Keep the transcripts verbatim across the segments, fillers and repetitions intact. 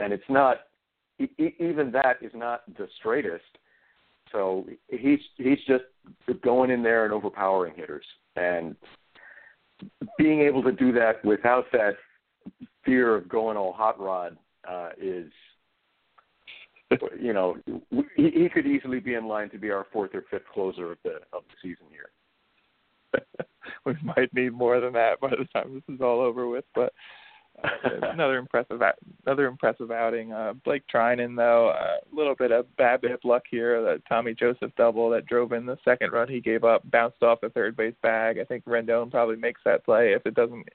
and it's not e- – even that is not the straightest. So he's he's just going in there and overpowering hitters. And being able to do that without that fear of going all hot rod uh, is – you know, he could easily be in line to be our fourth or fifth closer of the of the season here. We might need more than that by the time this is all over with. But uh, another impressive another impressive outing. Uh, Blake Treinen, though, a little bit of BABIP luck here. The Tommy Joseph double that drove in the second run he gave up bounced off the third base bag. I think Rendon probably makes that play if it doesn't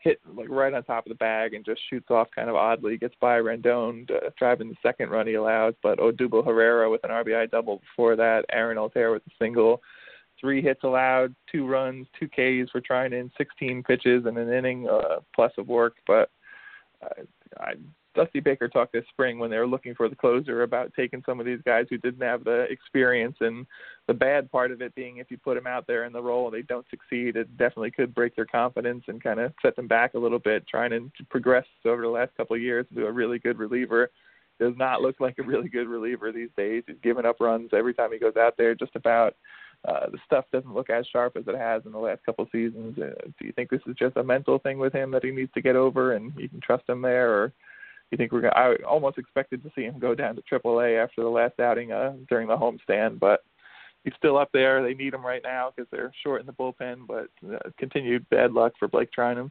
hit like right on top of the bag and just shoots off kind of oddly, gets by Rendon, uh, driving the second run he allows, but Odubo Herrera with an R B I double before that, Aaron Altair with a single, three hits allowed, two runs, two Ks for trying in sixteen pitches and an inning uh, plus of work. But uh, I, Dusty Baker talked this spring when they were looking for the closer about taking some of these guys who didn't have the experience, and the bad part of it being if you put them out there in the role and they don't succeed, it definitely could break their confidence and kind of set them back a little bit. Trying to progress over the last couple of years to a really good reliever, does not look like a really good reliever these days. He's giving up runs every time he goes out there just about. Uh, the stuff doesn't look as sharp as it has in the last couple of seasons. Uh, do you think this is just a mental thing with him that he needs to get over and you can trust him there, or you think we're going to, I almost expected to see him go down to Triple A after the last outing uh, during the homestand, but he's still up there. They need him right now because they're short in the bullpen, but uh, continued bad luck for Blake Treinen.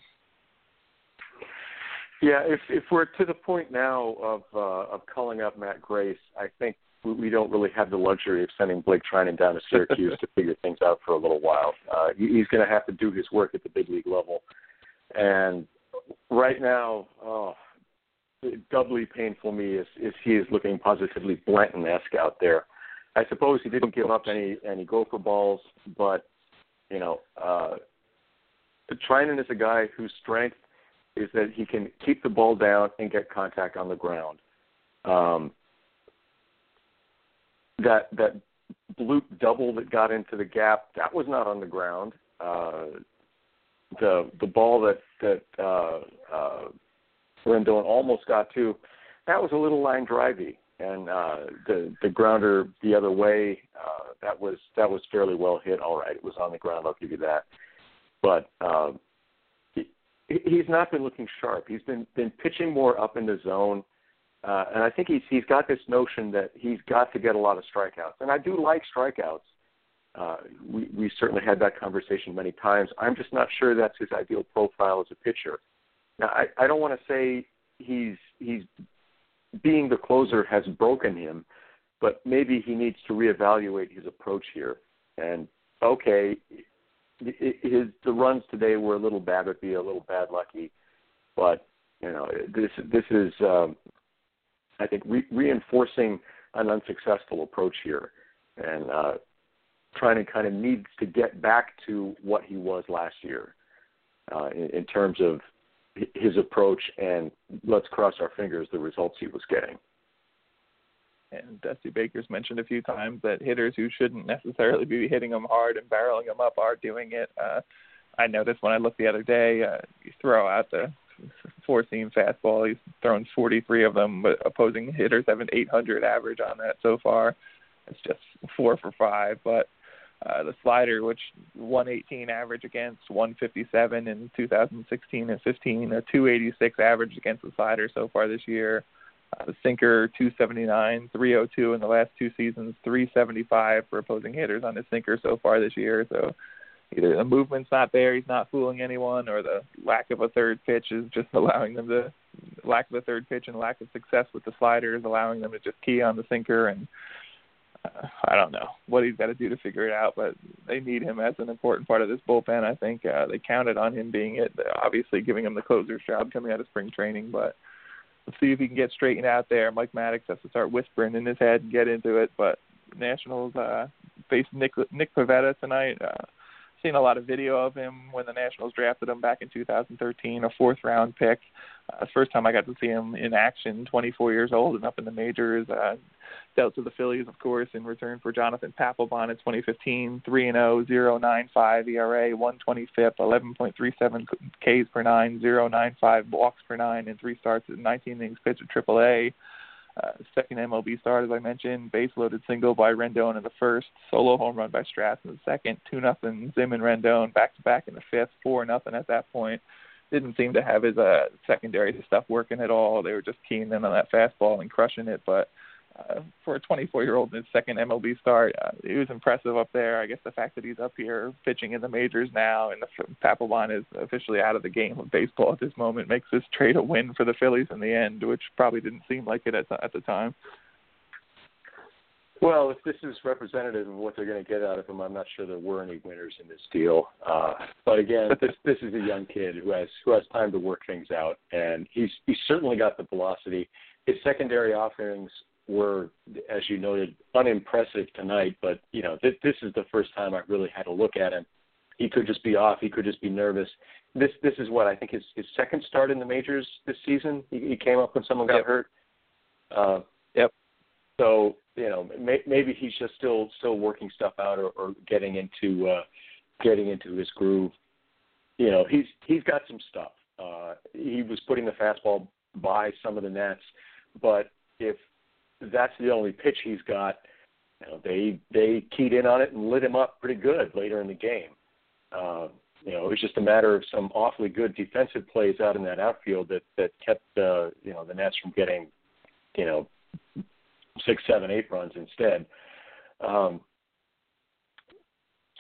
Yeah, if if we're to the point now of uh, of calling up Matt Grace, I think we, we don't really have the luxury of sending Blake Treinen down to Syracuse to figure things out for a little while. Uh, he's going to have to do his work at the big league level. And right now, oh, doubly painful me is, is he is looking positively Blanton-esque out there. I suppose he didn't give up any, any gopher balls, but, you know, uh, Treinen is a guy whose strength is that he can keep the ball down and get contact on the ground. Um, that that bloop double that got into the gap, that was not on the ground. Uh, the the ball that, that uh, uh, Rendon almost got to, that was a little line drivey, and uh, the the grounder the other way, uh, that was that was fairly well hit. All right, it was on the ground. I'll give you that. But uh, he, he's not been looking sharp. He's been been pitching more up in the zone, Uh, and I think he's he's got this notion that he's got to get a lot of strikeouts. And I do like strikeouts. Uh, we, we certainly had that conversation many times. I'm just not sure that's his ideal profile as a pitcher. Now, I, I don't want to say he's he's being the closer has broken him, but maybe he needs to reevaluate his approach here. And, okay, his the runs today were a little bad, would be a little bad lucky, but, you know, this this is, um, I think, re- reinforcing an unsuccessful approach here. And uh, Treinen kind of needs to get back to what he was last year uh, in, in terms of his approach, and let's cross our fingers the results he was getting. And Dusty Baker's mentioned a few times that hitters who shouldn't necessarily be hitting them hard and barreling them up are doing it. Uh, I noticed when I looked the other day, uh, you throw out the four-seam fastball, he's thrown forty-three of them, but opposing hitters have an eight hundred average on that so far. It's just four for five, but Uh, the slider, which one eighteen average against, one fifty-seven in two thousand sixteen and fifteen, a two eighty-six average against the slider so far this year. Uh, the sinker, two seventy-nine, three oh two in the last two seasons, three seventy-five for opposing hitters on the sinker so far this year. So either the movement's not there, he's not fooling anyone, or the lack of a third pitch is just allowing them to – lack of a third pitch and lack of success with the slider is allowing them to just key on the sinker and – I don't know what he's got to do to figure it out, but they need him as an important part of this bullpen. I think uh, they counted on him being it. They're obviously giving him the closer's job coming out of spring training, but let's see if he can get straightened out there. Mike Maddox has to start whispering in his head and get into it, but Nationals uh, faced Nick, Nick Pivetta tonight. Uh, seen a lot of video of him when the Nationals drafted him back in two thousand thirteen, a fourth-round pick. Uh, first time I got to see him in action, twenty-four years old and up in the majors. Uh, dealt to the Phillies, of course, in return for Jonathan Papelbon in twenty fifteen, three and oh, point nine five E R A, one twenty-fifth, eleven point three seven Ks per nine, point nine five walks per nine, and three starts in nineteen innings pitched at triple A. Uh, second M L B start, as I mentioned, base-loaded single by Rendon in the first, solo home run by Stras in the second, two nothing Zim and Rendon back-to-back in the fifth, four nothing at that point. Didn't seem to have his uh, secondary stuff working at all. They were just keying in on that fastball and crushing it. But uh, for a twenty-four-year-old in his second M L B start, uh, it was impressive up there. I guess the fact that he's up here pitching in the majors now and the Papelbon is officially out of the game of baseball at this moment makes this trade a win for the Phillies in the end, which probably didn't seem like it at the, at the time. Well, if this is representative of what they're going to get out of him, I'm not sure there were any winners in this deal. Uh, but again, this this is a young kid who has who has time to work things out, and he's he's certainly got the velocity. His secondary offerings were, as you noted, unimpressive tonight. But you know, th- this is the first time I really had a look at him. He could just be off. He could just be nervous. This this is what I think his his second start in the majors this season. He, he came up when someone got yep. hurt. Uh, yep. So. You know, maybe he's just still still working stuff out or, or getting into uh, getting into his groove. You know, he's he's got some stuff. Uh, he was putting the fastball by some of the Nats, but if that's the only pitch he's got, you know, they they keyed in on it and lit him up pretty good later in the game. Uh, you know, it was just a matter of some awfully good defensive plays out in that outfield that that kept uh, you know the Nats from getting you know. six, seven, eight runs instead. Um,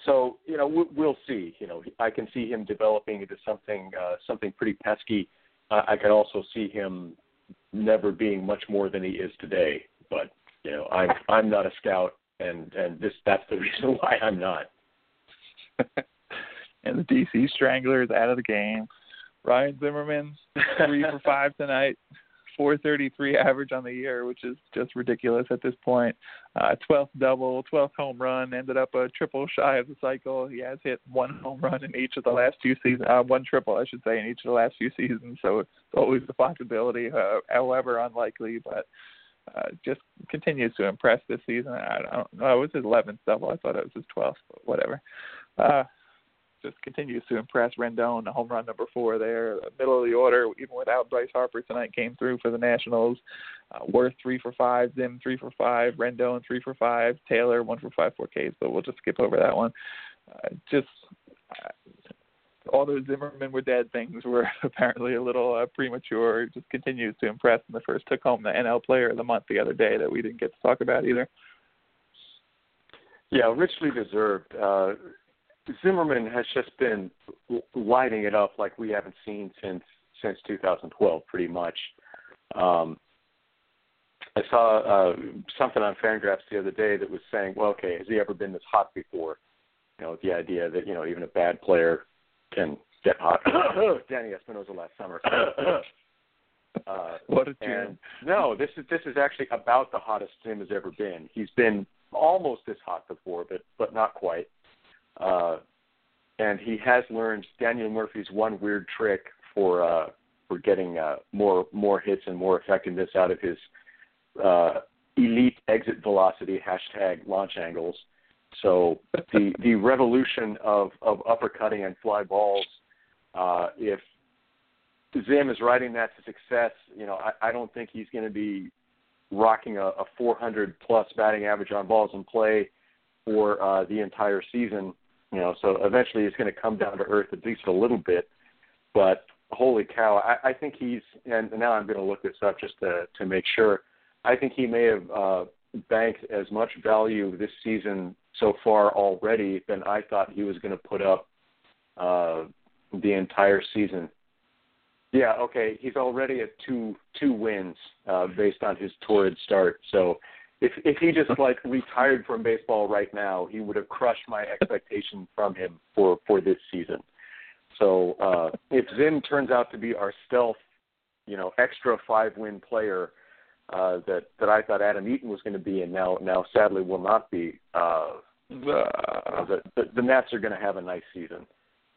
so, you know, we'll, we'll see. You know, I can see him developing into something uh, something pretty pesky. Uh, I can also see him never being much more than he is today. But, you know, I'm, I'm not a scout, and, and this that's the reason why I'm not. And the D C Strangler is out of the game. Ryan Zimmerman, three for five tonight. four thirty-three average on the year, which is just ridiculous at this point. Uh, twelfth double, twelfth home run, ended up a triple shy of the cycle. He has hit one home run in each of the last two seasons, uh, one triple, I should say, in each of the last few seasons. So it's always a possibility, uh, however unlikely, but uh, just continues to impress this season. I don't know. It was his eleventh double. I thought it was his twelfth, but whatever. Uh, Just continues to impress. Rendon, the home run number four there, middle of the order, even without Bryce Harper tonight, came through for the Nationals. Uh, Worth three for five, Zim three for five, Rendon three for five, Taylor one for five, four Ks. But we'll just skip over that one. Uh, just uh, all those Zimmerman were dead things were apparently a little uh, premature. He just continues to impress in the first. Took home the N L Player of the Month the other day that we didn't get to talk about either. Yeah, richly deserved. Uh, Zimmerman has just been lighting it up like we haven't seen since since two thousand twelve, pretty much. Um, I saw uh, something on FanGraphs the other day that was saying, well, okay, has he ever been this hot before? You know, the idea that, you know, even a bad player can get hot. Danny Espinosa last summer. uh, what a tune. No, this is this is actually about the hottest Zim has ever been. He's been almost this hot before, but, but not quite. Uh, and he has learned Daniel Murphy's one weird trick for uh, for getting uh, more more hits and more effectiveness out of his uh, elite exit velocity, hashtag launch angles. So the the revolution of, of uppercutting and fly balls, uh, if Zim is riding that to success, you know, I, I don't think he's going to be rocking a, a four hundred plus batting average on balls in play for uh, the entire season. You know, so eventually it's going to come down to earth at least a little bit. But holy cow, I, I think he's, and now I'm going to look this up just to, to make sure. I think he may have uh, banked as much value this season so far already than I thought he was going to put up uh, the entire season. Yeah, okay, he's already at two two wins uh, based on his torrid start. So if if he just like retired from baseball right now, he would have crushed my expectation from him for, for this season. So uh, if Zim turns out to be our stealth, you know, extra five-win player uh, that that I thought Adam Eaton was going to be, and now now sadly will not be. Uh, Uh, the, the, the Nats are going to have a nice season,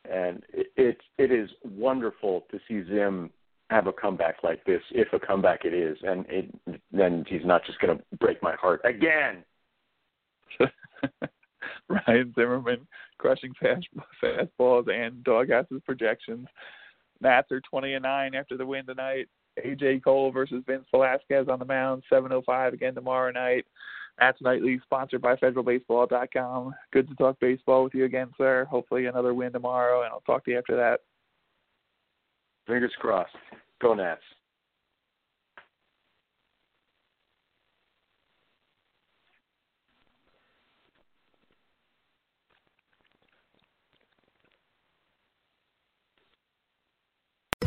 and it, it it is wonderful to see Zim have a comeback like this, if a comeback it is, and it, then he's not just going to break my heart again. Ryan Zimmerman crushing fast fastballs and Doghouse's projections. Nats are twenty and nine after the win tonight. A J Cole versus Vince Velasquez on the mound, seven oh five again tomorrow night. Nats Nightly, sponsored by Federal Baseball dot com. Good to talk baseball with you again, sir. Hopefully another win tomorrow, and I'll talk to you after that. Fingers crossed. Go Nats.